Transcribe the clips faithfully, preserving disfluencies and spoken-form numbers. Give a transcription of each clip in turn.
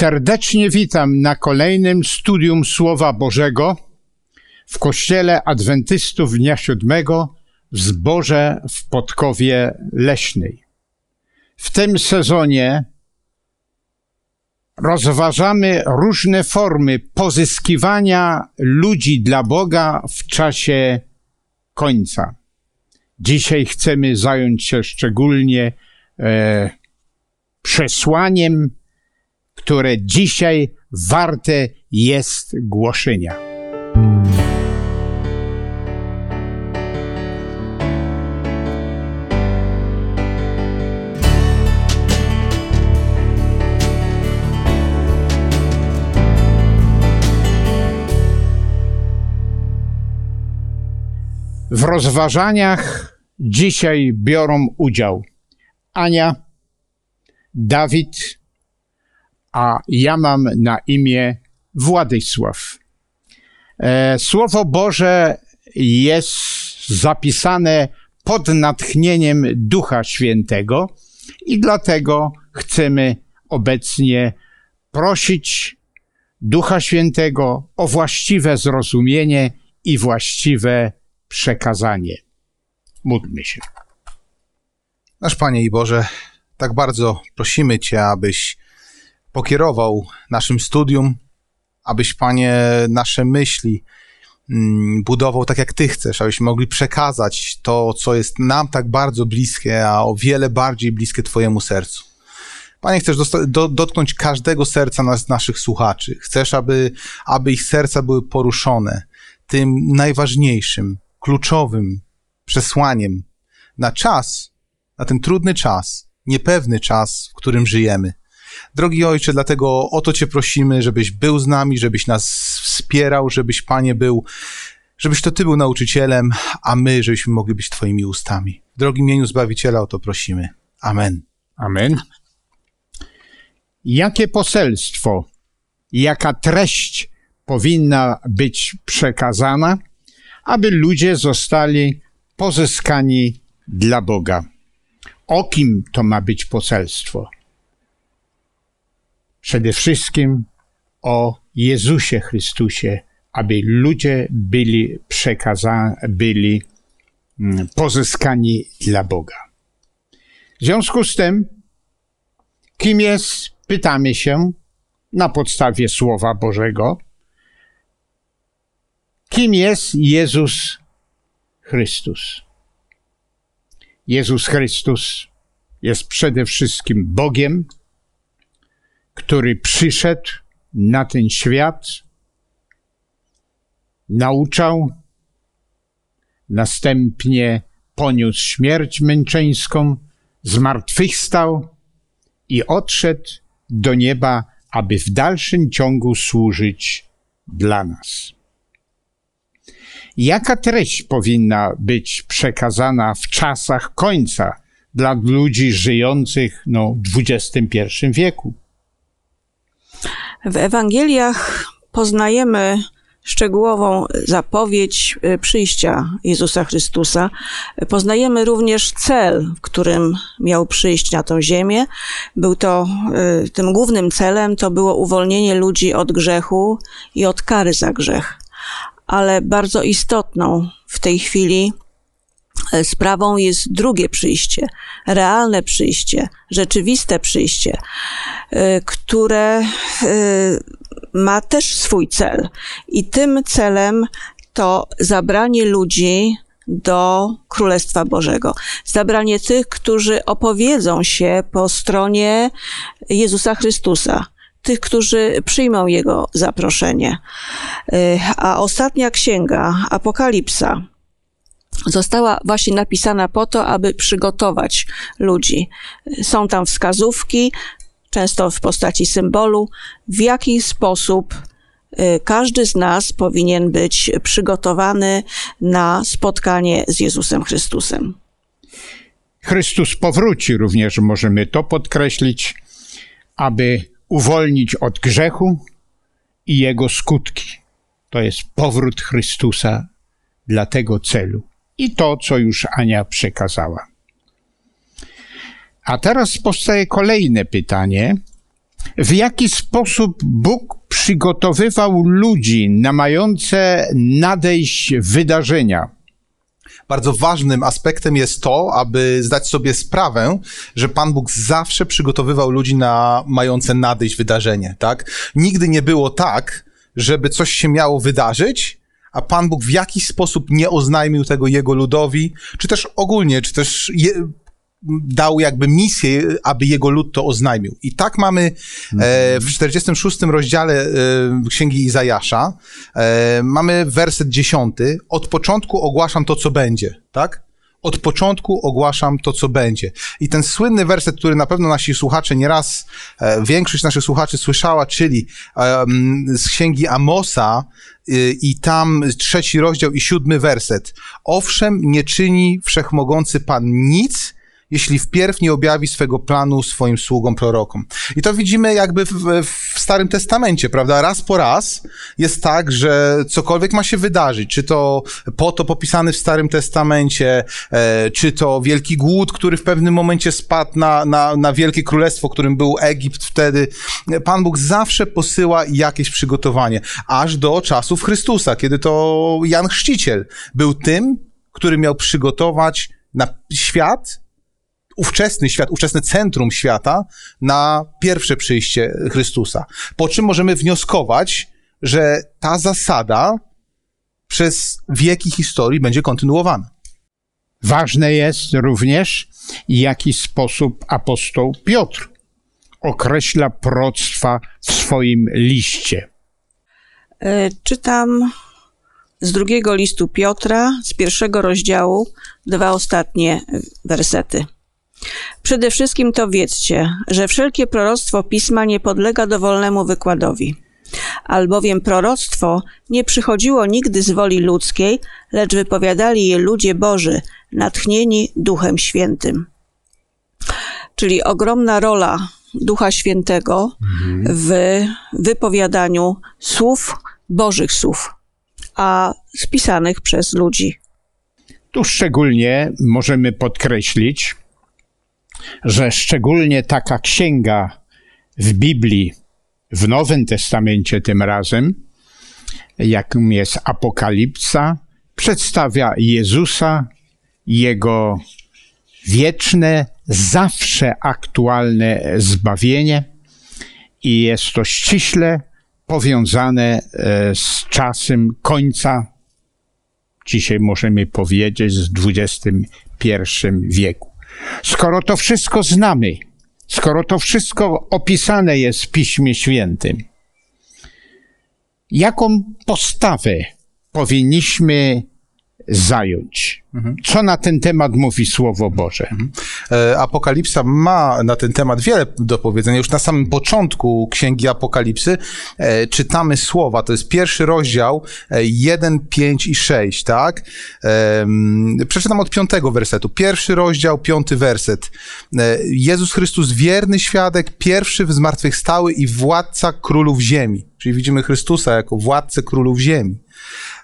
Serdecznie witam na kolejnym studium Słowa Bożego w Kościele Adwentystów Dnia Siódmego w zborze w Podkowie Leśnej. W tym sezonie rozważamy różne formy pozyskiwania ludzi dla Boga w czasie końca. Dzisiaj chcemy zająć się szczególnie e, przesłaniem, które dzisiaj warte jest głoszenia. W rozważaniach dzisiaj biorą udział Ania, Dawid, a ja mam na imię Władysław. Słowo Boże jest zapisane pod natchnieniem Ducha Świętego i dlatego chcemy obecnie prosić Ducha Świętego o właściwe zrozumienie i właściwe przekazanie. Módlmy się. Nasz Panie i Boże, tak bardzo prosimy Cię, abyś pokierował naszym studium, abyś, Panie, nasze myśli budował tak, jak Ty chcesz, abyśmy mogli przekazać to, co jest nam tak bardzo bliskie, a o wiele bardziej bliskie Twojemu sercu. Panie, chcesz dosta- do- dotknąć każdego serca nas, naszych słuchaczy. Chcesz, aby, aby ich serca były poruszone tym najważniejszym, kluczowym przesłaniem na czas, na ten trudny czas, niepewny czas, w którym żyjemy. Drogi Ojcze, dlatego o to Cię prosimy, żebyś był z nami, żebyś nas wspierał, żebyś, Panie, był, żebyś to Ty był nauczycielem, a my, żebyśmy mogli być Twoimi ustami. W drogim imieniu Zbawiciela o to prosimy. Amen. Amen. Jakie poselstwo, jaka treść powinna być przekazana, aby ludzie zostali pozyskani dla Boga? O kim to ma być poselstwo? Przede wszystkim o Jezusie Chrystusie, aby ludzie byli przekazani, byli pozyskani dla Boga. W związku z tym, kim jest, pytamy się na podstawie Słowa Bożego, kim jest Jezus Chrystus? Jezus Chrystus jest przede wszystkim Bogiem, który przyszedł na ten świat, nauczał, następnie poniósł śmierć męczeńską, zmartwychwstał i odszedł do nieba, aby w dalszym ciągu służyć dla nas. Jaka treść powinna być przekazana w czasach końca dla ludzi żyjących no, w dwudziestym pierwszym wieku? W Ewangeliach poznajemy szczegółową zapowiedź przyjścia Jezusa Chrystusa. Poznajemy również cel, w którym miał przyjść na tą ziemię. Był to, tym głównym celem to było uwolnienie ludzi od grzechu i od kary za grzech. Ale bardzo istotną w tej chwili sprawą jest drugie przyjście, realne przyjście, rzeczywiste przyjście, które ma też swój cel. I tym celem to zabranie ludzi do Królestwa Bożego. Zabranie tych, którzy opowiedzą się po stronie Jezusa Chrystusa. Tych, którzy przyjmą Jego zaproszenie. A ostatnia księga, Apokalipsa, została właśnie napisana po to, aby przygotować ludzi. Są tam wskazówki, często w postaci symbolu, w jaki sposób każdy z nas powinien być przygotowany na spotkanie z Jezusem Chrystusem. Chrystus powróci, również możemy to podkreślić, aby uwolnić od grzechu i jego skutki. To jest powrót Chrystusa dla tego celu. I to, co już Ania przekazała. A teraz powstaje kolejne pytanie, w jaki sposób Bóg przygotowywał ludzi na mające nadejść wydarzenia. Bardzo ważnym aspektem jest to, aby zdać sobie sprawę, że Pan Bóg zawsze przygotowywał ludzi na mające nadejść wydarzenie, tak? Nigdy nie było tak, żeby coś się miało wydarzyć, a Pan Bóg w jakiś sposób nie oznajmił tego Jego ludowi, czy też ogólnie, czy też je, dał jakby misję, aby Jego lud to oznajmił. I tak mamy e, w czterdziestym szóstym rozdziale e, Księgi Izajasza, e, mamy werset dziesiąty. Od początku ogłaszam to, co będzie, tak? Od początku ogłaszam to, co będzie. I ten słynny werset, który na pewno nasi słuchacze nieraz, e, większość naszych słuchaczy słyszała, czyli e, z Księgi Amosa e, i tam trzeci rozdział i siódmy werset. Owszem, nie czyni wszechmogący Pan nic, jeśli wpierw nie objawi swego planu swoim sługom, prorokom. I to widzimy jakby w, w Starym Testamencie, prawda? Raz po raz jest tak, że cokolwiek ma się wydarzyć, czy to potop popisany w Starym Testamencie, e, czy to wielki głód, który w pewnym momencie spadł na, na, na wielkie królestwo, którym był Egipt wtedy. Pan Bóg zawsze posyła jakieś przygotowanie, aż do czasów Chrystusa, kiedy to Jan Chrzciciel był tym, który miał przygotować na świat, ówczesny świat, ówczesne centrum świata na pierwsze przyjście Chrystusa. Po czym możemy wnioskować, że ta zasada przez wieki historii będzie kontynuowana. Ważne jest również, w jaki sposób apostoł Piotr określa proroctwa w swoim liście. E, czytam z drugiego listu Piotra, z pierwszego rozdziału, dwa ostatnie wersety. Przede wszystkim to wiedzcie, że wszelkie proroctwo Pisma nie podlega dowolnemu wykładowi, albowiem proroctwo nie przychodziło nigdy z woli ludzkiej, lecz wypowiadali je ludzie Boży, natchnieni Duchem Świętym. Czyli ogromna rola Ducha Świętego w wypowiadaniu słów, Bożych słów, a spisanych przez ludzi. Tu szczególnie możemy podkreślić, że szczególnie taka księga w Biblii, w Nowym Testamencie tym razem, jakim jest Apokalipsa, przedstawia Jezusa, Jego wieczne, zawsze aktualne zbawienie i jest to ściśle powiązane z czasem końca, dzisiaj możemy powiedzieć, z dwudziestego pierwszego wieku. Skoro to wszystko znamy, skoro to wszystko opisane jest w Piśmie Świętym, jaką postawę powinniśmy zająć? Co na ten temat mówi Słowo Boże? Apokalipsa ma na ten temat wiele do powiedzenia. Już na samym początku Księgi Apokalipsy e, czytamy słowa. To jest pierwszy rozdział jeden, pięć i sześć, tak? E, przeczytam od piątego wersetu. Pierwszy rozdział, piąty werset. E, Jezus Chrystus, wierny świadek, pierwszy w zmartwychwstały i władca królów ziemi. Czyli widzimy Chrystusa jako władcę królów ziemi.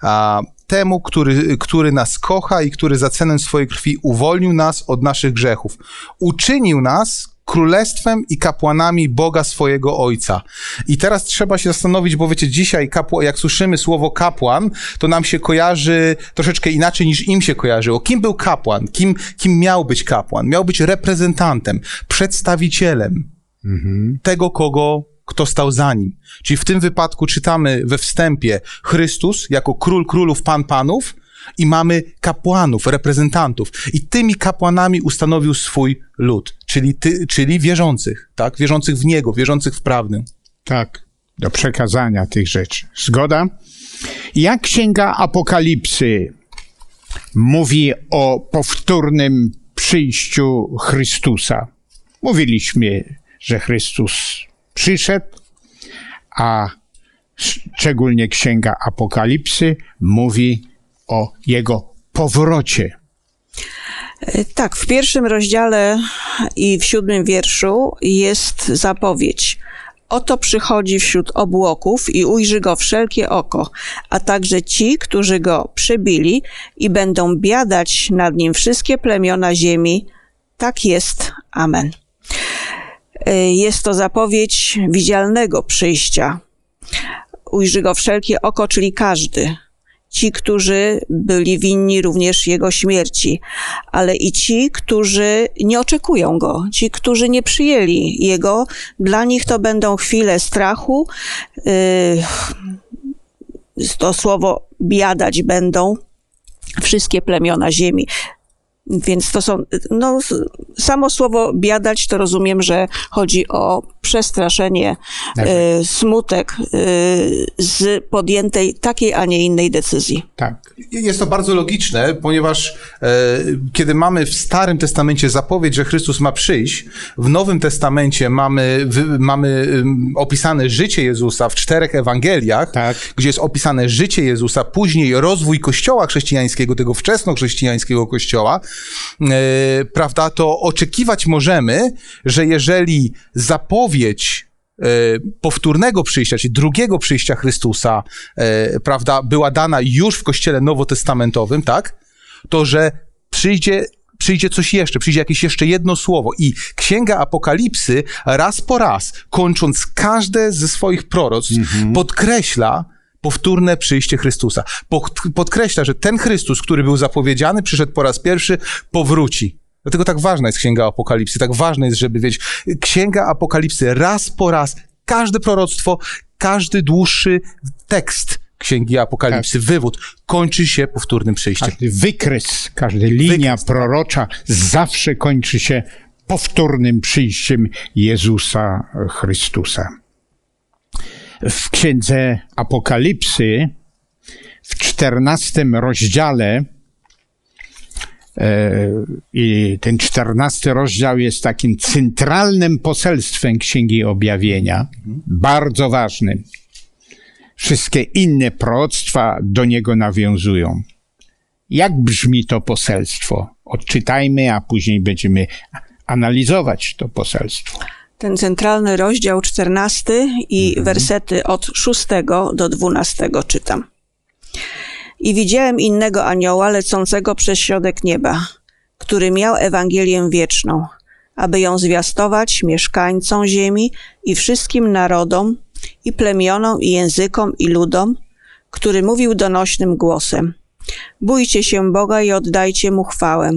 A temu, który, który nas kocha i który za cenę swojej krwi uwolnił nas od naszych grzechów. Uczynił nas królestwem i kapłanami Boga swojego Ojca. I teraz trzeba się zastanowić, bo wiecie, dzisiaj kapła, jak słyszymy słowo kapłan, to nam się kojarzy troszeczkę inaczej niż im się kojarzyło. Kim był kapłan? Kim, kim miał być kapłan? Miał być reprezentantem, przedstawicielem mhm. tego, kogo kto stał za nim. Czyli w tym wypadku czytamy we wstępie Chrystus jako Król Królów, Pan Panów i mamy kapłanów, reprezentantów. I tymi kapłanami ustanowił swój lud, czyli, ty, czyli wierzących, tak? Wierzących w Niego, wierzących w prawdę. Tak, do przekazania tych rzeczy. Zgoda? Jak Księga Apokalipsy mówi o powtórnym przyjściu Chrystusa? Mówiliśmy, że Chrystus przyszedł, a szczególnie Księga Apokalipsy mówi o Jego powrocie. Tak, w pierwszym rozdziale i w siódmym wierszu jest zapowiedź. Oto przychodzi wśród obłoków i ujrzy go wszelkie oko, a także ci, którzy go przebili i będą biadać nad nim wszystkie plemiona ziemi. Tak jest. Amen. Jest to zapowiedź widzialnego przyjścia. Ujrzy go wszelkie oko, czyli każdy. Ci, którzy byli winni również jego śmierci, ale i ci, którzy nie oczekują go, ci, którzy nie przyjęli jego, dla nich to będą chwile strachu, yy, to słowo biadać będą wszystkie plemiona ziemi. Więc to są, no, samo słowo biadać to rozumiem, że chodzi o przestraszenie, tak. y, smutek y, z podjętej takiej, a nie innej decyzji. Tak. Jest to bardzo logiczne, ponieważ y, kiedy mamy w Starym Testamencie zapowiedź, że Chrystus ma przyjść, w Nowym Testamencie mamy, w, mamy opisane życie Jezusa w czterech Ewangeliach, tak. Gdzie jest opisane życie Jezusa, później rozwój Kościoła chrześcijańskiego, tego wczesnochrześcijańskiego Kościoła, Yy, prawda, to oczekiwać możemy, że jeżeli zapowiedź yy, powtórnego przyjścia, czyli drugiego przyjścia Chrystusa, yy, prawda, była dana już w Kościele nowotestamentowym, tak, to że przyjdzie, przyjdzie coś jeszcze, przyjdzie jakieś jeszcze jedno słowo i Księga Apokalipsy raz po raz, kończąc każde ze swoich proroctw, mm-hmm. podkreśla powtórne przyjście Chrystusa. Podkreśla, że ten Chrystus, który był zapowiedziany, przyszedł po raz pierwszy, powróci. Dlatego tak ważna jest Księga Apokalipsy, tak ważne jest, żeby wiedzieć. Księga Apokalipsy raz po raz, każde proroctwo, każdy dłuższy tekst Księgi Apokalipsy, tak. Wywód, kończy się powtórnym przyjściem. Każdy wykres, każda linia wykres. prorocza zawsze kończy się powtórnym przyjściem Jezusa Chrystusa. W Księdze Apokalipsy w czternastym rozdziale e, i ten czternasty rozdział jest takim centralnym poselstwem Księgi Objawienia, mhm. bardzo ważnym. Wszystkie inne proroctwa do niego nawiązują. Jak brzmi to poselstwo? Odczytajmy, a później będziemy analizować to poselstwo. Ten centralny rozdział czternasty i mhm. wersety od szóstego do dwunastego czytam. I widziałem innego anioła lecącego przez środek nieba, który miał Ewangelię wieczną, aby ją zwiastować mieszkańcom ziemi i wszystkim narodom i plemionom i językom i ludom, który mówił donośnym głosem. Bójcie się Boga i oddajcie Mu chwałę,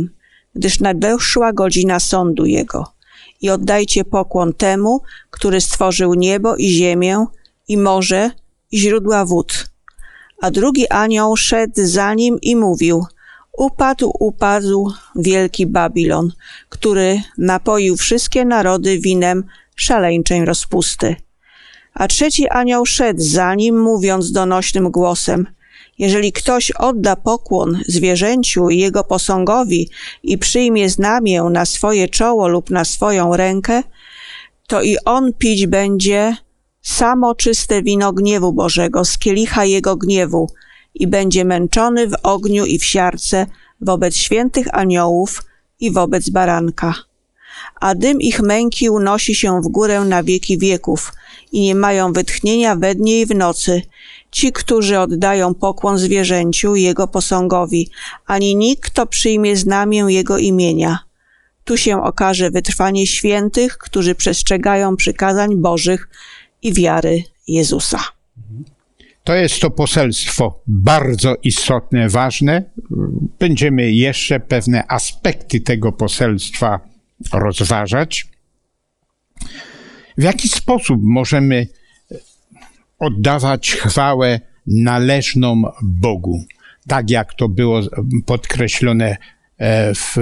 gdyż nadeszła godzina sądu Jego. I oddajcie pokłon temu, który stworzył niebo i ziemię, i morze, i źródła wód. A drugi anioł szedł za nim i mówił, upadł, upadł wielki Babilon, który napoił wszystkie narody winem szaleńczej rozpusty. A trzeci anioł szedł za nim, mówiąc donośnym głosem, jeżeli ktoś odda pokłon zwierzęciu i jego posągowi i przyjmie znamię na swoje czoło lub na swoją rękę, to i on pić będzie samo czyste wino gniewu Bożego z kielicha jego gniewu i będzie męczony w ogniu i w siarce wobec świętych aniołów i wobec baranka. A dym ich męki unosi się w górę na wieki wieków i nie mają wytchnienia we dnie i w nocy, ci, którzy oddają pokłon zwierzęciu i jego posągowi, ani nikt, kto przyjmie znamię jego imienia. Tu się okaże wytrwanie świętych, którzy przestrzegają przykazań Bożych i wiary Jezusa. To jest to poselstwo bardzo istotne, ważne. Będziemy jeszcze pewne aspekty tego poselstwa rozważać. W jaki sposób możemy oddawać chwałę należną Bogu, tak jak to było podkreślone w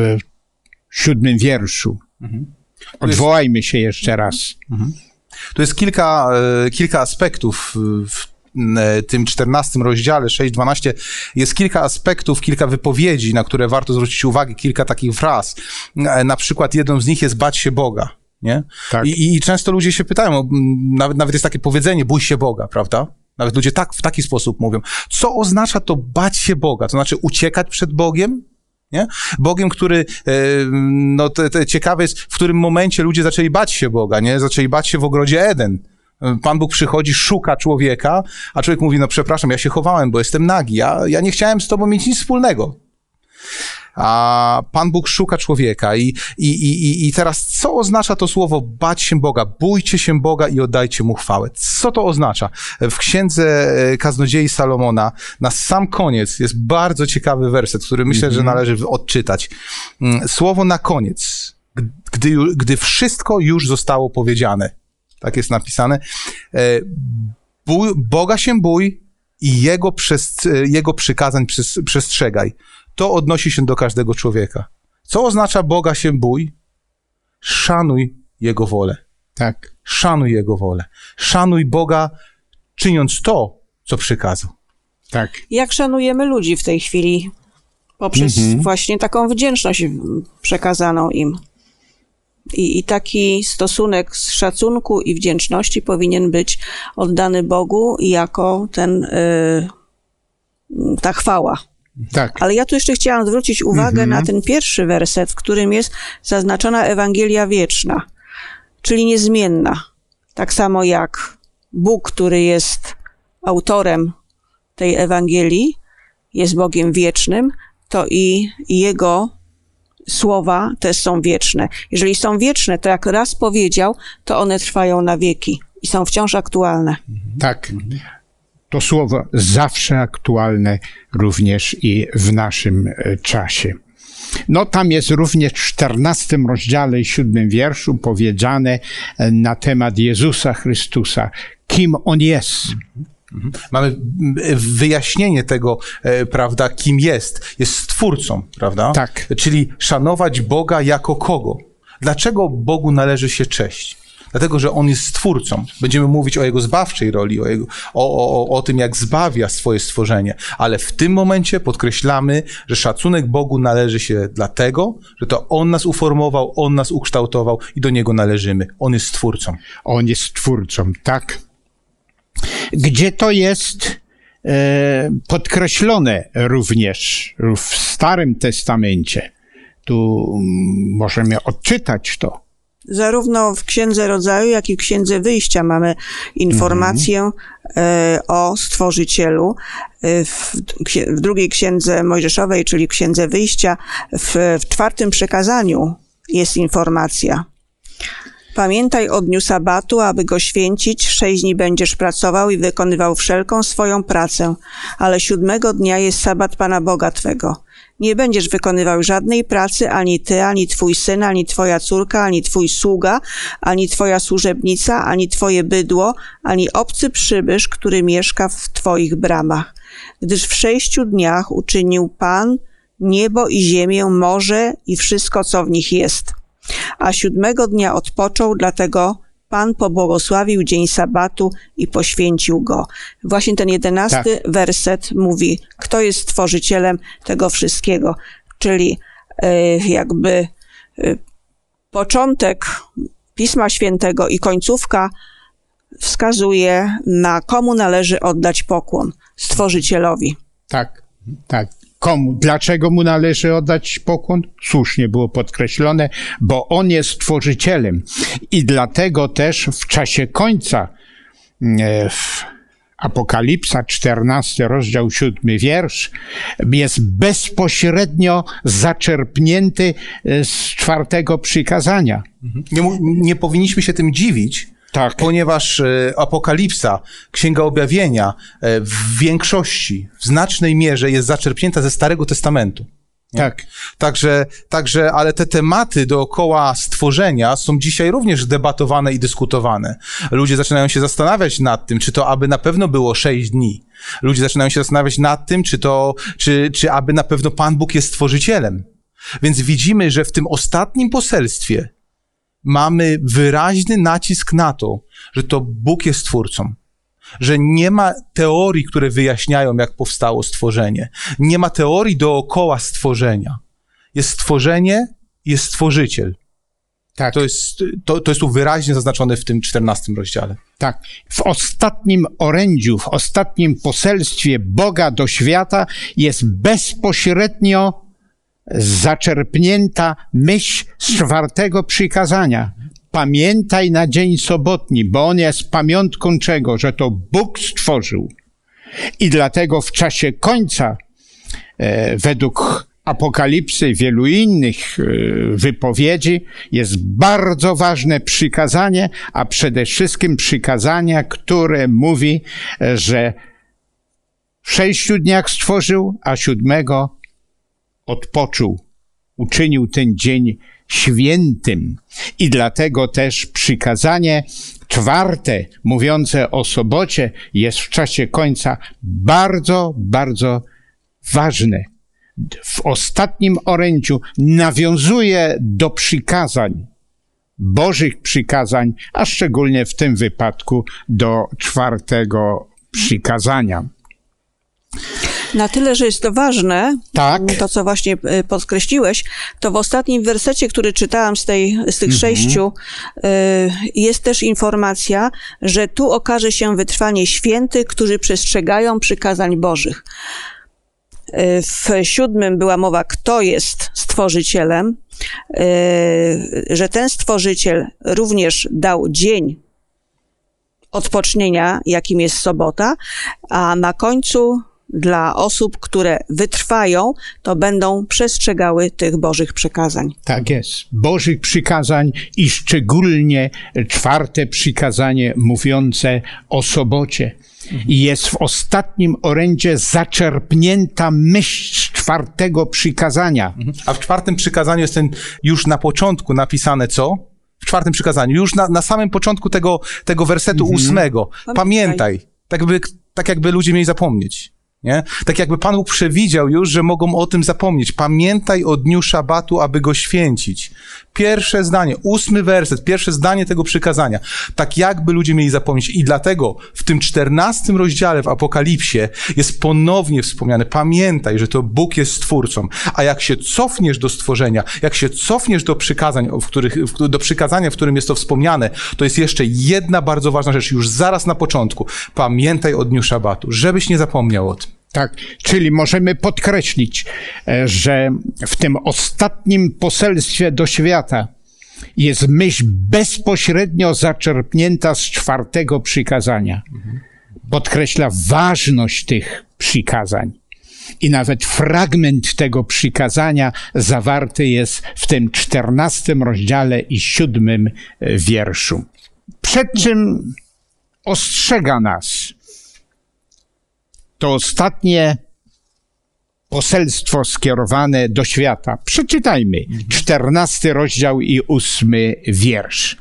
siódmym wierszu. Odwołajmy się jeszcze raz. To jest kilka, kilka aspektów w tym czternastym rozdziale, sześć dwanaście, jest kilka aspektów, kilka wypowiedzi, na które warto zwrócić uwagę, kilka takich fraz. Na przykład jedną z nich jest bać się Boga. Nie? Tak. I, I często ludzie się pytają, nawet, nawet jest takie powiedzenie, bój się Boga, prawda? Nawet ludzie tak, w taki sposób mówią. Co oznacza to bać się Boga? To znaczy uciekać przed Bogiem? Nie? Bogiem, który, no te, te ciekawe jest, w którym momencie ludzie zaczęli bać się Boga, nie? Zaczęli bać się w ogrodzie Eden. Pan Bóg przychodzi, szuka człowieka, a człowiek mówi, no przepraszam, ja się chowałem, bo jestem nagi, ja, ja nie chciałem z tobą mieć nic wspólnego. A Pan Bóg szuka człowieka i, i, i, i teraz co oznacza to słowo bać się Boga? Bójcie się Boga i oddajcie Mu chwałę. Co to oznacza? W Księdze Kaznodziei Salomona na sam koniec jest bardzo ciekawy werset, który myślę, że należy odczytać. Słowo na koniec, gdy, gdy wszystko już zostało powiedziane. Tak jest napisane. Bój, Boga się bój i Jego, przez, jego przykazań przestrzegaj. To odnosi się do każdego człowieka. Co oznacza Boga się bój? Szanuj Jego wolę. Tak. Szanuj Jego wolę. Szanuj Boga, czyniąc to, co przykazał. Tak. Jak szanujemy ludzi w tej chwili? Poprzez mhm. właśnie taką wdzięczność przekazaną im. I, I taki stosunek z szacunku i wdzięczności powinien być oddany Bogu jako ten, y, ta chwała. Tak. Ale ja tu jeszcze chciałam zwrócić uwagę mhm. na ten pierwszy werset, w którym jest zaznaczona Ewangelia wieczna, czyli niezmienna. Tak samo jak Bóg, który jest autorem tej Ewangelii, jest Bogiem wiecznym, to i Jego słowa też są wieczne. Jeżeli są wieczne, to jak raz powiedział, to one trwają na wieki i są wciąż aktualne. Tak. To słowo zawsze aktualne również i w naszym czasie. No tam jest również w czternastym rozdziale i siódmym wierszu powiedziane na temat Jezusa Chrystusa, kim On jest. Mamy wyjaśnienie tego, prawda, kim jest. Jest Stwórcą, prawda? Tak. Czyli szanować Boga jako kogo? Dlaczego Bogu należy się cześć? Dlatego, że On jest Stwórcą. Będziemy mówić o Jego zbawczej roli, o, jego, o, o, o tym, jak zbawia swoje stworzenie. Ale w tym momencie podkreślamy, że szacunek Bogu należy się dlatego, że to On nas uformował, On nas ukształtował i do Niego należymy. On jest Stwórcą. On jest Stwórcą, tak. Gdzie to jest e, podkreślone również w Starym Testamencie. Tu możemy odczytać to. Zarówno w Księdze Rodzaju, jak i w Księdze Wyjścia mamy informację mhm. o Stworzycielu. W, w drugiej Księdze Mojżeszowej, czyli Księdze Wyjścia, w, w czwartym przekazaniu jest informacja. Pamiętaj o dniu sabatu, aby go święcić. Sześć dni będziesz pracował i wykonywał wszelką swoją pracę, ale siódmego dnia jest sabat Pana Boga Twego. Nie będziesz wykonywał żadnej pracy, ani ty, ani twój syn, ani twoja córka, ani twój sługa, ani twoja służebnica, ani twoje bydło, ani obcy przybysz, który mieszka w twoich bramach. Gdyż w sześciu dniach uczynił Pan niebo i ziemię, morze i wszystko, co w nich jest. A siódmego dnia odpoczął, dlatego Pan pobłogosławił dzień sabatu i poświęcił go. Właśnie ten jedenasty tak. werset mówi, kto jest stworzycielem tego wszystkiego. Czyli y, jakby y, początek Pisma Świętego i końcówka wskazuje, na komu należy oddać pokłon. Stworzycielowi. Tak, tak. Komu? Dlaczego mu należy oddać pokłon? Słusznie było podkreślone, bo on jest stworzycielem. I dlatego też w czasie końca, w Apokalipsa, czternasty rozdział, siódmy wiersz, jest bezpośrednio zaczerpnięty z czwartego przykazania. Nie, nie powinniśmy się tym dziwić. Tak. Ponieważ Apokalipsa, Księga Objawienia w większości, w znacznej mierze jest zaczerpnięta ze Starego Testamentu. Nie? Tak. Także, także, ale te tematy dookoła stworzenia są dzisiaj również debatowane i dyskutowane. Ludzie zaczynają się zastanawiać nad tym, czy to aby na pewno było sześć dni. Ludzie zaczynają się zastanawiać nad tym, czy to, czy, czy aby na pewno Pan Bóg jest stworzycielem. Więc widzimy, że w tym ostatnim poselstwie mamy wyraźny nacisk na to, że to Bóg jest Stwórcą, że nie ma teorii, które wyjaśniają, jak powstało stworzenie. Nie ma teorii dookoła stworzenia. Jest stworzenie, jest Stworzyciel. Tak. To jest, to, to jest tu wyraźnie zaznaczone w tym czternastym rozdziale. Tak. W ostatnim orędziu, w ostatnim poselstwie Boga do świata jest bezpośrednio zaczerpnięta myśl z czwartego przykazania. Pamiętaj na dzień sobotni, bo on jest pamiątką czego? Że to Bóg stworzył. I dlatego w czasie końca, e, według Apokalipsy i wielu innych wypowiedzi jest bardzo ważne przykazanie, a przede wszystkim przykazanie, które mówi, że w sześciu dniach stworzył, a siódmego odpoczął. Uczynił ten dzień świętym. I dlatego też przykazanie czwarte, mówiące o sobocie, jest w czasie końca bardzo, bardzo ważne. W ostatnim orędziu nawiązuje do przykazań, Bożych przykazań, a szczególnie w tym wypadku do czwartego przykazania. Na tyle, że jest to ważne, tak. To co właśnie podkreśliłeś, to w ostatnim wersecie, który czytałam z, tej, z tych mhm. sześciu, jest też informacja, że tu okaże się wytrwanie świętych, którzy przestrzegają przykazań Bożych. W siódmym była mowa, kto jest stworzycielem, że ten stworzyciel również dał dzień odpocznienia, jakim jest sobota, a na końcu dla osób, które wytrwają, to będą przestrzegały tych Bożych przykazań. Tak jest. Bożych przykazań i szczególnie czwarte przykazanie mówiące o sobocie. I jest w ostatnim orędzie zaczerpnięta myśl czwartego przykazania. A w czwartym przykazaniu jest ten już na początku napisane co? W czwartym przykazaniu, już na, na samym początku tego, tego wersetu mhm. ósmego. Pamiętaj, tak jakby, tak jakby ludzie mieli zapomnieć. Nie? Tak jakby Pan Bóg przewidział już, że mogą o tym zapomnieć. Pamiętaj o dniu szabatu, aby go święcić. Pierwsze zdanie, ósmy werset, pierwsze zdanie tego przykazania. Tak jakby ludzie mieli zapomnieć. I dlatego w tym czternastym rozdziale w Apokalipsie jest ponownie wspomniane. Pamiętaj, że to Bóg jest Stwórcą. A jak się cofniesz do stworzenia, jak się cofniesz do przykazań, w których, w, do przykazania, w którym jest to wspomniane, to jest jeszcze jedna bardzo ważna rzecz, już zaraz na początku. Pamiętaj o dniu szabatu, żebyś nie zapomniał o tym. Tak, czyli możemy podkreślić, że w tym ostatnim poselstwie do świata jest myśl bezpośrednio zaczerpnięta z czwartego przykazania. Podkreśla ważność tych przykazań. I nawet fragment tego przykazania zawarty jest w tym czternastym rozdziale i siódmym wierszu. Przed czym ostrzega nas to ostatnie poselstwo skierowane do świata. Przeczytajmy czternasty rozdział i ósmy wiersz.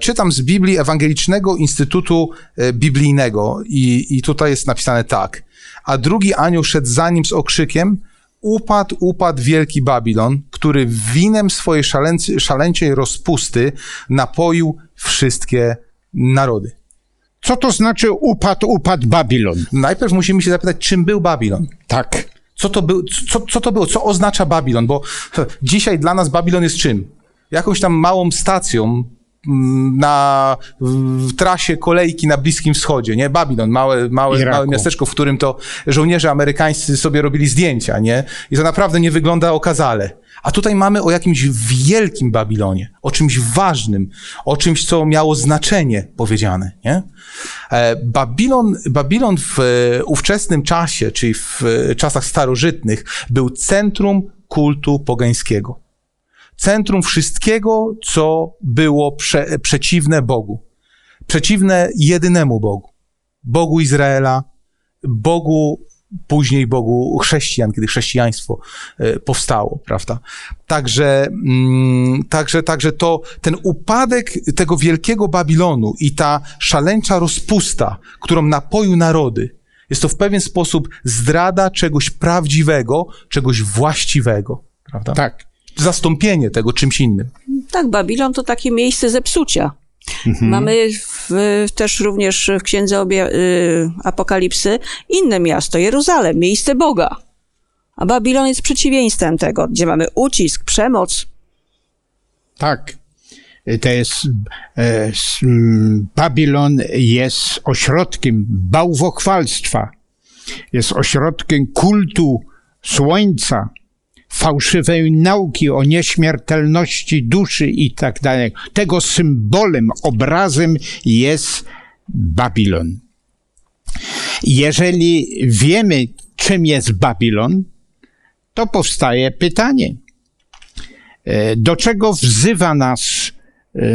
Czytam z Biblii Ewangelicznego Instytutu Biblijnego i, i tutaj jest napisane tak. A drugi anioł szedł za nim z okrzykiem: upadł, upadł wielki Babilon, który winem swojej szalęcy, szaleńczej rozpusty napoił wszystkie narody. Co to znaczy upadł, upadł Babilon? Najpierw musimy się zapytać, czym był Babilon. Tak. Co to, był, co, co to było? Co oznacza Babilon? Bo dzisiaj dla nas Babilon jest czym? Jakąś tam małą stacją na w trasie kolejki na Bliskim Wschodzie, nie? Babilon, małe, małe, małe miasteczko, w którym to żołnierze amerykańscy sobie robili zdjęcia, nie? I to naprawdę nie wygląda okazale. A tutaj mamy o jakimś wielkim Babilonie, o czymś ważnym, o czymś, co miało znaczenie powiedziane, nie? Babilon, Babilon w ówczesnym czasie, czyli w czasach starożytnych, był centrum kultu pogańskiego. Centrum wszystkiego, co było prze, przeciwne Bogu. Przeciwne jedynemu Bogu. Bogu Izraela, Bogu, później Bogu chrześcijan, kiedy chrześcijaństwo powstało, prawda? Także, także, także to, ten upadek tego wielkiego Babilonu i ta szaleńcza rozpusta, którą napoił narody, jest to w pewien sposób zdrada czegoś prawdziwego, czegoś właściwego, prawda? Tak. Zastąpienie tego czymś innym. Tak, Babilon to takie miejsce zepsucia. Mhm. Mamy w, też również w Księdze Obja- y, Apokalipsy inne miasto, Jeruzalem, miejsce Boga. A Babilon jest przeciwieństwem tego, gdzie mamy ucisk, przemoc. Tak. To jest, e, s, Babilon jest ośrodkiem bałwochwalstwa. Jest ośrodkiem kultu słońca, fałszywej nauki o nieśmiertelności duszy i tak dalej. Tego symbolem, obrazem jest Babilon. Jeżeli wiemy, czym jest Babilon, to powstaje pytanie, do czego wzywa nas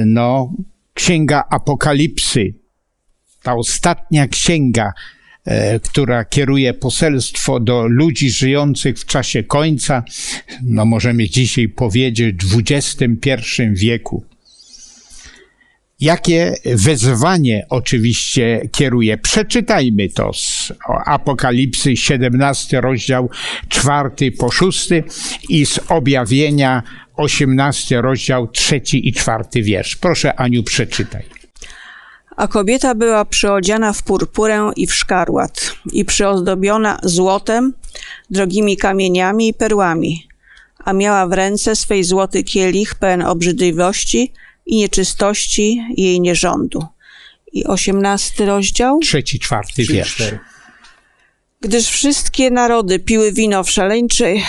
no, Księga Apokalipsy, ta ostatnia księga, która kieruje poselstwo do ludzi żyjących w czasie końca, no możemy dzisiaj powiedzieć w dwudziestym pierwszym wieku. Jakie wezwanie oczywiście kieruje? Przeczytajmy to z Apokalipsy siedemnasty rozdział czwarty po szósty i z Objawienia osiemnasty rozdział trzeci i czwarty wiersz. Proszę Aniu, przeczytaj. A kobieta była przyodziana w purpurę i w szkarłat i przyozdobiona złotem, drogimi kamieniami i perłami, a miała w ręce swej złoty kielich pełen obrzydliwości i nieczystości jej nierządu. I osiemnasty rozdział. Trzeci, czwarty wiersz. Gdyż wszystkie narody piły wino w szaleńczej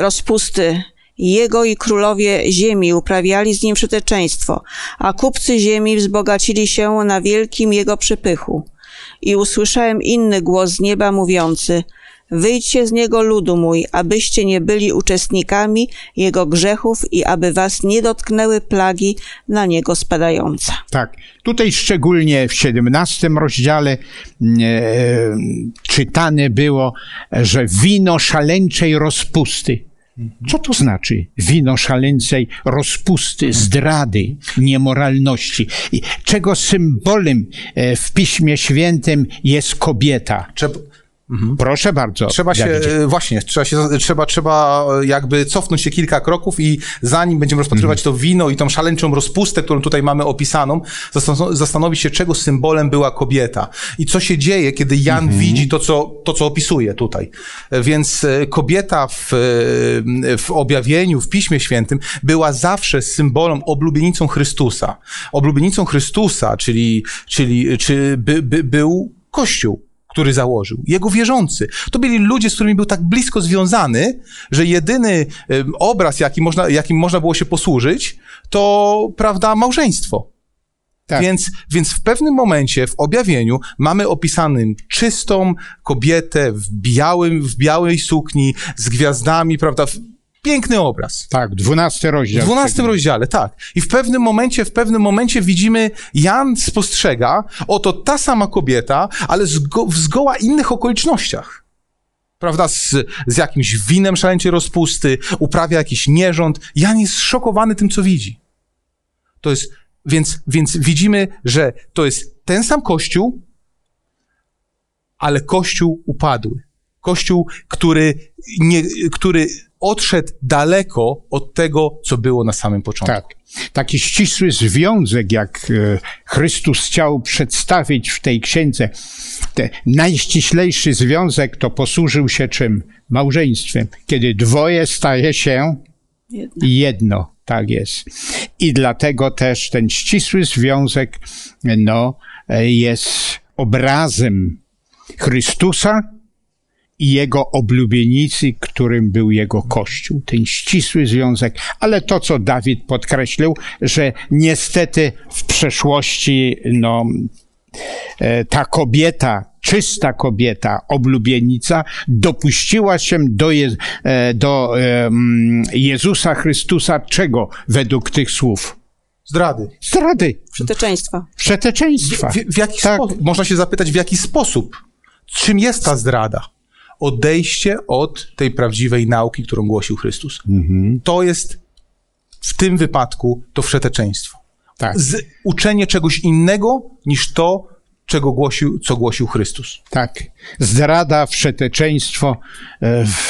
rozpusty jego i królowie ziemi uprawiali z nim przeteczeństwo, a kupcy ziemi wzbogacili się na wielkim jego przepychu. I usłyszałem inny głos z nieba mówiący, wyjdźcie z niego ludu mój, abyście nie byli uczestnikami jego grzechów i aby was nie dotknęły plagi na niego spadające. Tak, tutaj szczególnie w siedemnastym rozdziale e, czytane było, że wino szaleńczej rozpusty. Co to znaczy wino szaleńcej rozpusty, zdrady, niemoralności? Czego symbolem w Piśmie Świętym jest kobieta? Trzeba, Proszę bardzo. Trzeba się, Dawidzie. właśnie, trzeba, się, trzeba, trzeba jakby cofnąć się kilka kroków i zanim będziemy rozpatrywać mhm. to wino i tą szaleńczą rozpustę, którą tutaj mamy opisaną, zastanowić się, czego symbolem była kobieta i co się dzieje, kiedy Jan mhm. widzi to co, to, co opisuje tutaj. Więc kobieta w, w objawieniu, w Piśmie Świętym była zawsze symbolem, oblubienicą Chrystusa. Oblubienicą Chrystusa, czyli, czyli czy by, by, był Kościół, który założył, jego wierzący. To byli ludzie, z którymi był tak blisko związany, że jedyny obraz, jaki można, jakim można było się posłużyć, to, prawda, małżeństwo. Tak. Więc, więc w pewnym momencie w objawieniu mamy opisanym czystą kobietę w białym, w białej sukni, z gwiazdami, prawda, piękny obraz. Tak, dwunasty rozdział. W dwunastym rozdziale, tak. I w pewnym momencie, w pewnym momencie widzimy, Jan spostrzega, oto ta sama kobieta, ale zgo, w zgoła innych okolicznościach. Prawda? Z, z jakimś winem szaleńczej rozpusty, uprawia jakiś nierząd. Jan jest szokowany tym, co widzi. To jest, więc, więc widzimy, że to jest ten sam Kościół, ale Kościół upadły. Kościół, który, nie, który odszedł daleko od tego, co było na samym początku. Tak. Taki ścisły związek, jak Chrystus chciał przedstawić w tej księdze, ten najściślejszy związek, to posłużył się czym? Małżeństwem. Kiedy dwoje staje się jedno. jedno. Tak jest. I dlatego też ten ścisły związek, no, jest obrazem Chrystusa i jego oblubienicy, którym był jego Kościół, ten ścisły związek. Ale to, co Dawid podkreślił, że niestety w przeszłości no, ta kobieta, czysta kobieta, oblubienica, dopuściła się do, Je- do Jezusa Chrystusa czego według tych słów? Zdrady. Zdrady. Przeteczeństwa. Przeteczeństwa. W, w, w jaki tak. sposób? Można się zapytać, w jaki sposób? Czym jest ta zdrada? Odejście od tej prawdziwej nauki, którą głosił Chrystus. Mhm. To jest w tym wypadku to wszeteczeństwo. Tak. Z, uczenie czegoś innego niż to, czego głosił, co głosił Chrystus. Tak. Zdrada, wszeteczeństwo w,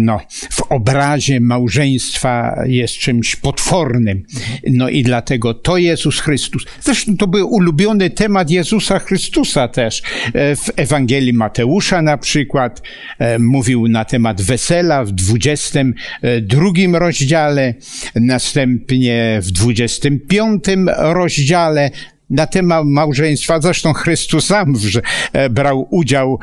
no, w obrazie małżeństwa jest czymś potwornym. No i dlatego to Jezus Chrystus. Zresztą to był ulubiony temat Jezusa Chrystusa też. W Ewangelii Mateusza na przykład mówił na temat wesela w dwudziestym drugim rozdziale, następnie w dwudziestym piątym rozdziale, na temat małżeństwa, zresztą Chrystus sam brał udział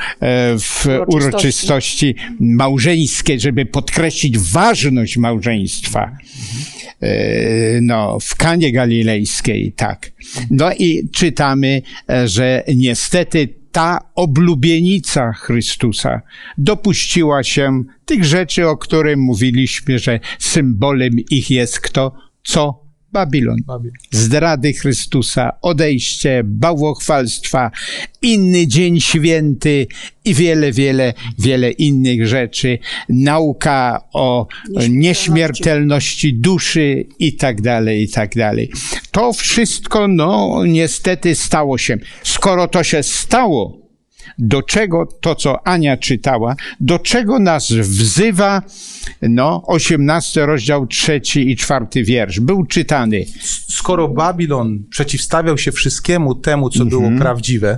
w uroczystości. uroczystości małżeńskiej, żeby podkreślić ważność małżeństwa. No, w Kanie Galilejskiej, tak. No i czytamy, że niestety ta oblubienica Chrystusa dopuściła się tych rzeczy, o których mówiliśmy, że symbolem ich jest kto? Co? Babilon. Zdrady Chrystusa, odejście, bałwochwalstwa, inny dzień święty i wiele, wiele, wiele innych rzeczy. Nauka o nieśmiertelności, nieśmiertelności duszy i tak dalej, i tak dalej. To wszystko, no, niestety stało się. Skoro to się stało, do czego to, co Ania czytała, do czego nas wzywa, no, osiemnasty rozdział, trzeci i czwarty wiersz, był czytany. Skoro Babilon przeciwstawiał się wszystkiemu temu, co było mhm. prawdziwe,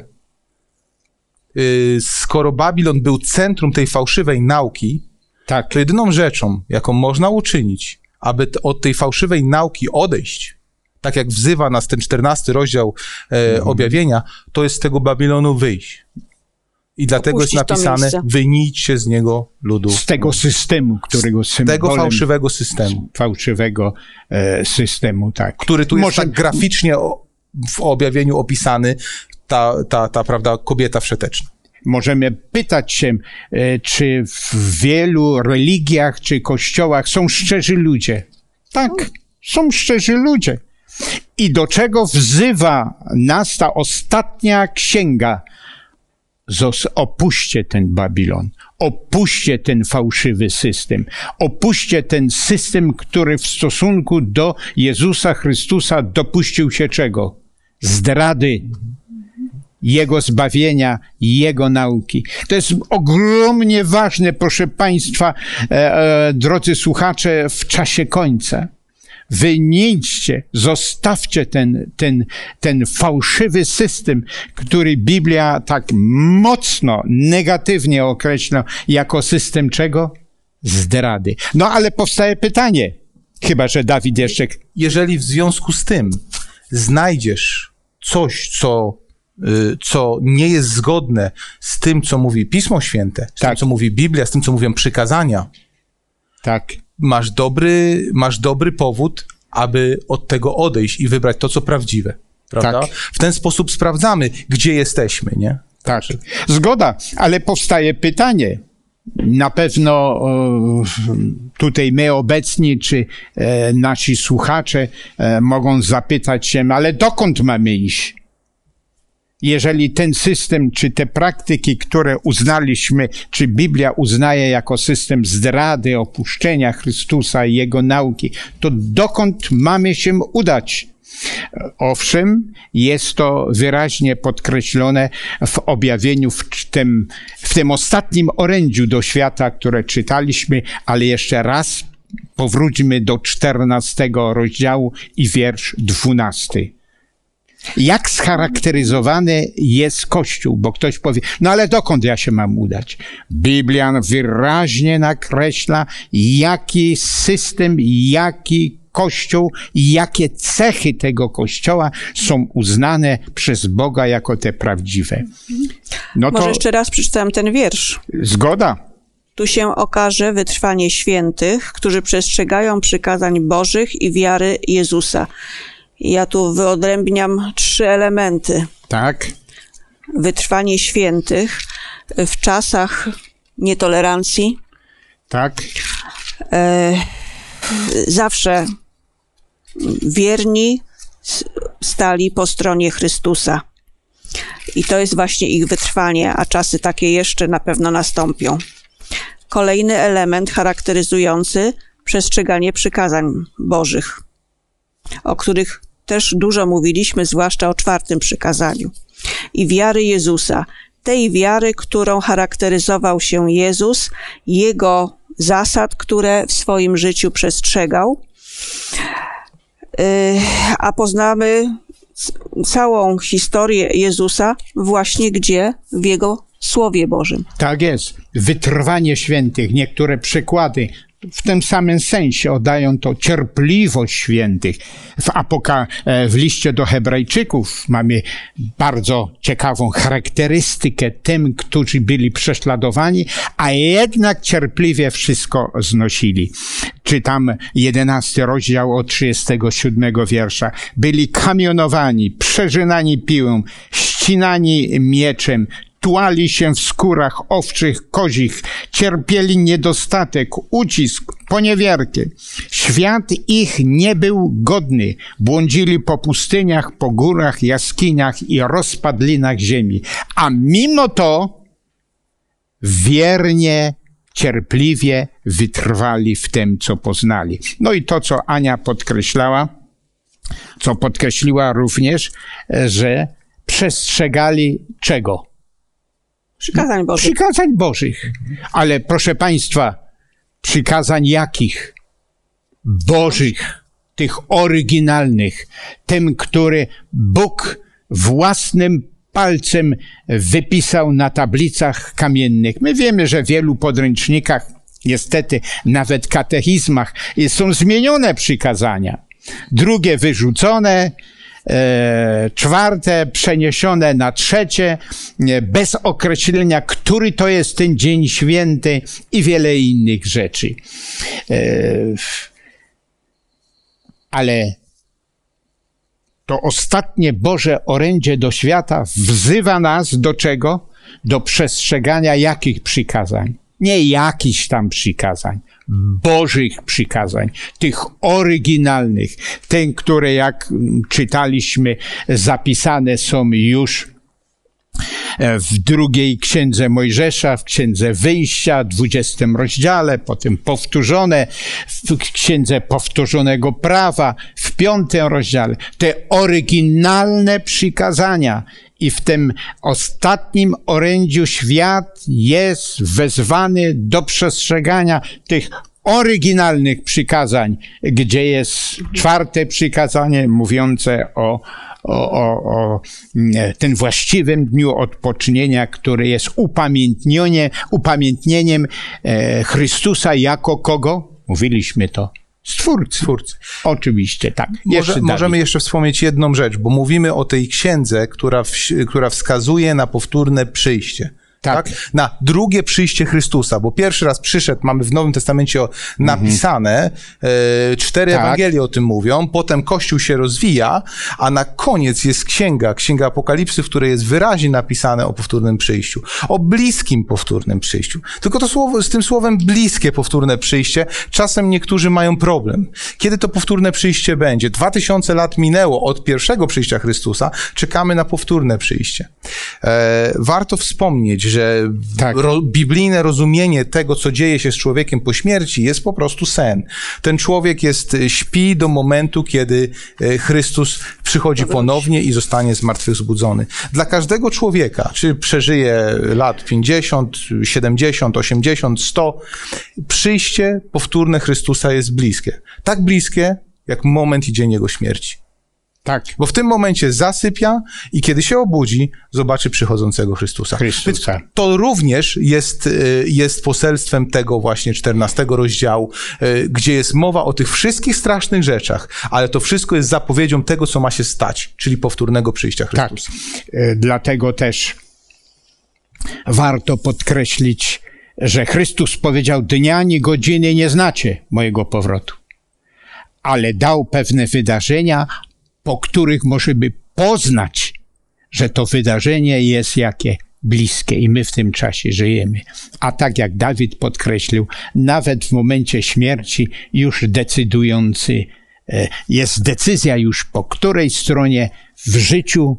yy, skoro Babilon był centrum tej fałszywej nauki, tak. to jedyną rzeczą, jaką można uczynić, aby t- od tej fałszywej nauki odejść, tak jak wzywa nas ten czternasty rozdział e, mhm. objawienia, to jest z tego Babilonu wyjść. I dlatego Opuścić jest napisane, wynijdźcie z niego ludu. Z tego systemu, którego symbolem... Z tego fałszywego systemu. Fałszywego e, systemu, tak. Który tu jest Może... tak graficznie o, w objawieniu opisany, ta, ta, ta, prawda, kobieta wszeteczna. Możemy pytać się, e, czy w wielu religiach, czy kościołach są szczerzy ludzie. Tak, są szczerzy ludzie. I do czego wzywa nas ta ostatnia księga? Zos, opuśćcie ten Babilon, opuśćcie ten fałszywy system, opuśćcie ten system, który w stosunku do Jezusa Chrystusa dopuścił się czego? Zdrady Jego zbawienia, Jego nauki. To jest ogromnie ważne, proszę Państwa, e, e, drodzy słuchacze, w czasie końca. Wynieście, zostawcie ten, ten, ten fałszywy system, który Biblia tak mocno, negatywnie określa jako system czego? Zdrady. No ale powstaje pytanie, chyba że Dawid jeszcze... Jeżeli w związku z tym znajdziesz coś, co, co nie jest zgodne z tym, co mówi Pismo Święte, z tak. tym, co mówi Biblia, z tym, co mówią przykazania... Tak. Masz dobry, masz dobry powód, aby od tego odejść i wybrać to, co prawdziwe. Prawda? Tak. W ten sposób sprawdzamy, gdzie jesteśmy, nie? Tak. Zgoda, ale powstaje pytanie. Na pewno tutaj my obecni, czy nasi słuchacze mogą zapytać się, ale dokąd mamy iść? Jeżeli ten system, czy te praktyki, które uznaliśmy, czy Biblia uznaje jako system zdrady, opuszczenia Chrystusa i Jego nauki, to dokąd mamy się udać? Owszem, jest to wyraźnie podkreślone w objawieniu, w tym, w tym ostatnim orędziu do świata, które czytaliśmy, ale jeszcze raz powróćmy do czternastego rozdziału i wiersz dwunasty. Jak scharakteryzowany jest Kościół? Bo ktoś powie, no ale dokąd ja się mam udać? Biblia wyraźnie nakreśla, jaki system, jaki Kościół, jakie cechy tego Kościoła są uznane przez Boga jako te prawdziwe. No to... Może jeszcze raz przeczytam ten wiersz. Zgoda. Tu się okaże wytrwanie świętych, którzy przestrzegają przykazań Bożych i wiary Jezusa. Ja tu wyodrębniam trzy elementy. Tak. Wytrwanie świętych w czasach nietolerancji. Tak. E, zawsze wierni stali po stronie Chrystusa. I to jest właśnie ich wytrwanie, a czasy takie jeszcze na pewno nastąpią. Kolejny element charakteryzujący przestrzeganie przykazań Bożych, o których też dużo mówiliśmy, zwłaszcza o czwartym przykazaniu. I wiary Jezusa, tej wiary, którą charakteryzował się Jezus, Jego zasad, które w swoim życiu przestrzegał. A poznamy całą historię Jezusa właśnie gdzie? W Jego Słowie Bożym. Tak jest. Wytrwanie świętych, niektóre przykłady w tym samym sensie oddają to cierpliwość świętych. W, apoka, w liście do Hebrajczyków mamy bardzo ciekawą charakterystykę tym, którzy byli prześladowani, a jednak cierpliwie wszystko znosili. Czytam jedenasty rozdział od trzydziestego siódmego wiersza. Byli kamionowani, przerzynani piłą, ścinani mieczem, tułali się w skórach owczych, kozich, cierpieli niedostatek, ucisk, poniewierkę. Świat ich nie był godny. Błądzili po pustyniach, po górach, jaskiniach i rozpadlinach ziemi. A mimo to wiernie, cierpliwie wytrwali w tym, co poznali. No i to, co Ania podkreślała, co podkreśliła również, że przestrzegali czego? Przykazań Bożych. Przykazań Bożych. Ale proszę Państwa, przykazań jakich? Bożych, tych oryginalnych, tym, który Bóg własnym palcem wypisał na tablicach kamiennych. My wiemy, że w wielu podręcznikach, niestety nawet katechizmach, są zmienione przykazania. Drugie wyrzucone, E, czwarte przeniesione na trzecie, e, bez określenia, który to jest ten dzień święty i wiele innych rzeczy. E, ale to ostatnie Boże orędzie do świata wzywa nas do czego? Do przestrzegania jakich przykazań? Nie jakichś tam przykazań. Bożych przykazań, tych oryginalnych, te, które jak czytaliśmy, zapisane są już w drugiej Księdze Mojżesza, w Księdze Wyjścia, w dwudziestym rozdziale, potem powtórzone, w Księdze Powtórzonego Prawa, w piątym rozdziale. Te oryginalne przykazania. I w tym ostatnim orędziu świat jest wezwany do przestrzegania tych oryginalnych przykazań, gdzie jest czwarte przykazanie mówiące o, o, o, o tym właściwym dniu odpocznienia, który jest upamiętnienie, upamiętnieniem Chrystusa jako kogo? Mówiliśmy to. Stwórcy. Stwórcy. Oczywiście, tak. Jeszcze Może, możemy jeszcze wspomnieć jedną rzecz, bo mówimy o tej księdze, która, w, która wskazuje na powtórne przyjście. Tak. tak. Na drugie przyjście Chrystusa, bo pierwszy raz przyszedł, mamy w Nowym Testamencie napisane, mhm. cztery tak. Ewangelie o tym mówią, potem Kościół się rozwija, a na koniec jest księga, księga Apokalipsy, w której jest wyraźnie napisane o powtórnym przyjściu, o bliskim powtórnym przyjściu. Tylko to słowo, z tym słowem bliskie powtórne przyjście, czasem niektórzy mają problem. Kiedy to powtórne przyjście będzie? Dwa tysiące lat minęło od pierwszego przyjścia Chrystusa, czekamy na powtórne przyjście. E, warto wspomnieć, że że tak. ro, biblijne rozumienie tego, co dzieje się z człowiekiem po śmierci, jest po prostu sen. Ten człowiek jest, śpi do momentu, kiedy Chrystus przychodzi ponownie i zostanie zmartwychwzbudzony. Dla każdego człowieka, czy przeżyje lat pięćdziesiąt, siedemdziesiąt, osiemdziesiąt, sto, przyjście powtórne Chrystusa jest bliskie. Tak bliskie, jak moment i dzień Jego śmierci. Tak. Bo w tym momencie zasypia i kiedy się obudzi, zobaczy przychodzącego Chrystusa. Chrystusa. Więc to również jest, jest poselstwem tego właśnie czternastego rozdziału, gdzie jest mowa o tych wszystkich strasznych rzeczach, ale to wszystko jest zapowiedzią tego, co ma się stać, czyli powtórnego przyjścia Chrystusa. Tak. Dlatego też warto podkreślić, że Chrystus powiedział: dnia ani godziny nie znacie mojego powrotu, ale dał pewne wydarzenia, po których możemy poznać, że to wydarzenie jest jakie bliskie i my w tym czasie żyjemy. A tak jak Dawid podkreślił, nawet w momencie śmierci już decydujący, jest decyzja już po której stronie w życiu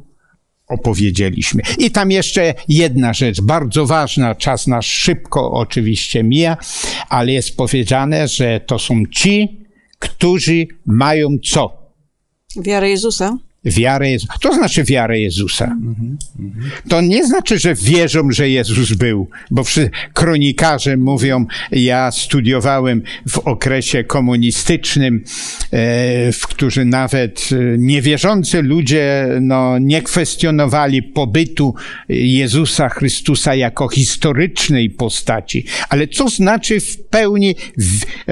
opowiedzieliśmy. I tam jeszcze jedna rzecz, bardzo ważna, czas nas szybko oczywiście mija, ale jest powiedziane, że to są ci, którzy mają co? Wiarę Jezusa. wiarę Jezusa. To znaczy wiarę Jezusa. To nie znaczy, że wierzą, że Jezus był, bo wszyscy kronikarze mówią, ja studiowałem w okresie komunistycznym, w którym nawet niewierzący ludzie no, nie kwestionowali pobytu Jezusa Chrystusa jako historycznej postaci. Ale co znaczy w pełni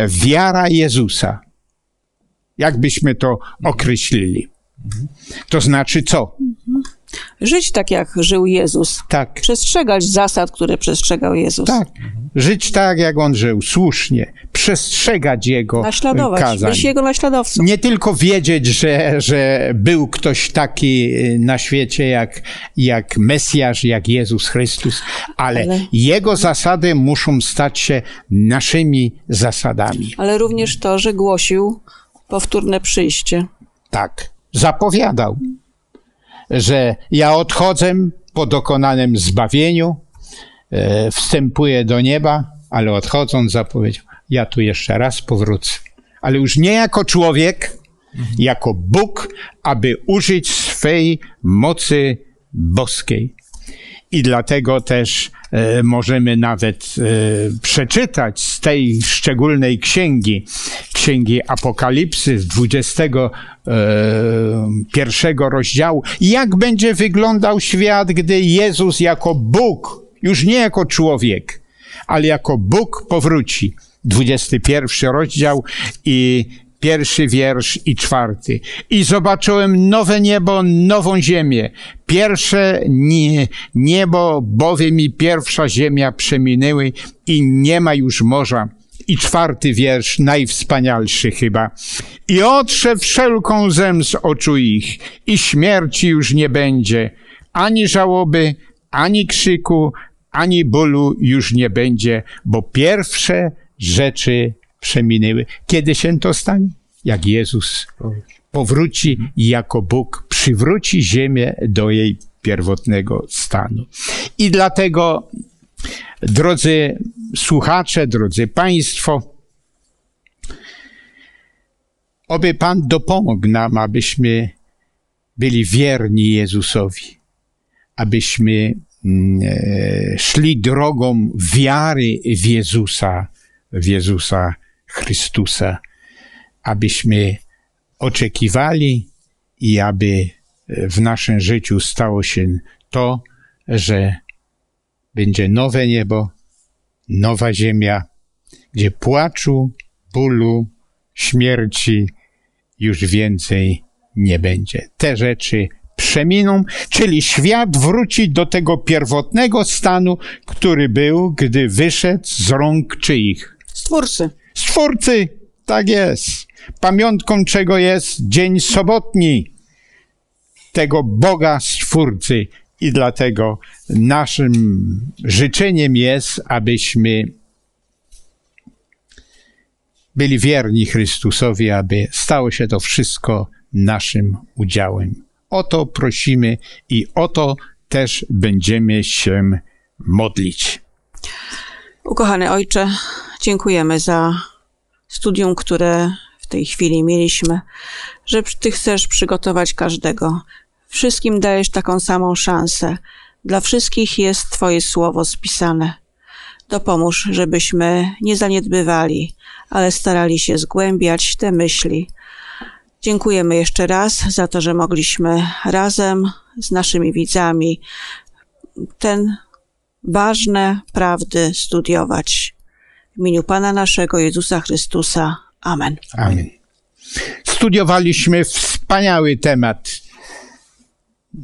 wiara Jezusa? Jak byśmy to określili? To znaczy co? Żyć tak, jak żył Jezus. Tak. Przestrzegać zasad, które przestrzegał Jezus. Tak. Żyć tak, jak On żył, słusznie. Przestrzegać Jego naśladować. Kazań. Być Jego naśladowcą. Nie tylko wiedzieć, że, że był ktoś taki na świecie jak, jak Mesjasz, jak Jezus Chrystus, ale, ale Jego zasady muszą stać się naszymi zasadami. Ale również to, że głosił powtórne przyjście. Tak. Zapowiadał, że ja odchodzę po dokonanym zbawieniu, e, wstępuję do nieba, ale odchodząc zapowiedział, ja tu jeszcze raz powrócę. Ale już nie jako człowiek, mhm. jako Bóg, aby użyć swej mocy boskiej. I dlatego też e, możemy nawet e, przeczytać z tej szczególnej księgi, Księgi Apokalipsy z dwudziestego pierwszego rozdziału. Jak będzie wyglądał świat, gdy Jezus jako Bóg, już nie jako człowiek, ale jako Bóg powróci. dwudziesty pierwszy rozdział i pierwszy wiersz i czwarty. I zobaczyłem nowe niebo, nową ziemię. Pierwsze niebo, bowiem i pierwsza ziemia przeminęły i nie ma już morza. I czwarty wiersz, najwspanialszy chyba. I otrze wszelką zęb z oczu ich, i śmierci już nie będzie, ani żałoby, ani krzyku, ani bólu już nie będzie, bo pierwsze rzeczy przeminęły. Kiedy się to stanie? Jak Jezus powróci i jako Bóg przywróci ziemię do jej pierwotnego stanu. I dlatego, drodzy słuchacze, drodzy Państwo, oby Pan dopomógł nam, abyśmy byli wierni Jezusowi, abyśmy szli drogą wiary w Jezusa, w Jezusa Chrystusa, abyśmy oczekiwali i aby w naszym życiu stało się to, że będzie nowe niebo, nowa ziemia, gdzie płaczu, bólu, śmierci już więcej nie będzie. Te rzeczy przeminą, czyli świat wróci do tego pierwotnego stanu, który był, gdy wyszedł z rąk czyich? Stwórcy. Stwórcy, tak jest. Pamiątką czego jest dzień sobotni, tego Boga Stwórcy. I dlatego naszym życzeniem jest, abyśmy byli wierni Chrystusowi, aby stało się to wszystko naszym udziałem. O to prosimy i o to też będziemy się modlić. Ukochany Ojcze, dziękujemy za studium, które w tej chwili mieliśmy, że Ty chcesz przygotować każdego. Wszystkim dajesz taką samą szansę. Dla wszystkich jest Twoje słowo spisane. Dopomóż, żebyśmy nie zaniedbywali, ale starali się zgłębiać te myśli. Dziękujemy jeszcze raz za to, że mogliśmy razem z naszymi widzami ten ważne prawdy studiować. W imieniu Pana naszego Jezusa Chrystusa. Amen. Amen. Studiowaliśmy wspaniały temat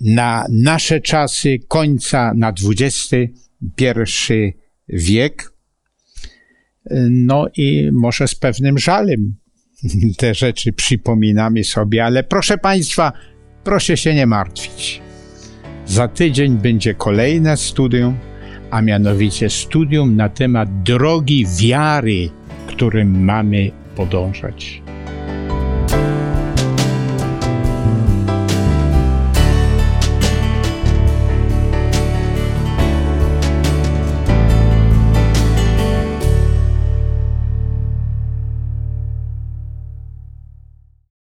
na nasze czasy, końca na dwudziesty pierwszy wiek. No i może z pewnym żalem te rzeczy przypominamy sobie, ale proszę Państwa, proszę się nie martwić. Za tydzień będzie kolejne studium, a mianowicie studium na temat drogi wiary, którym mamy podążać.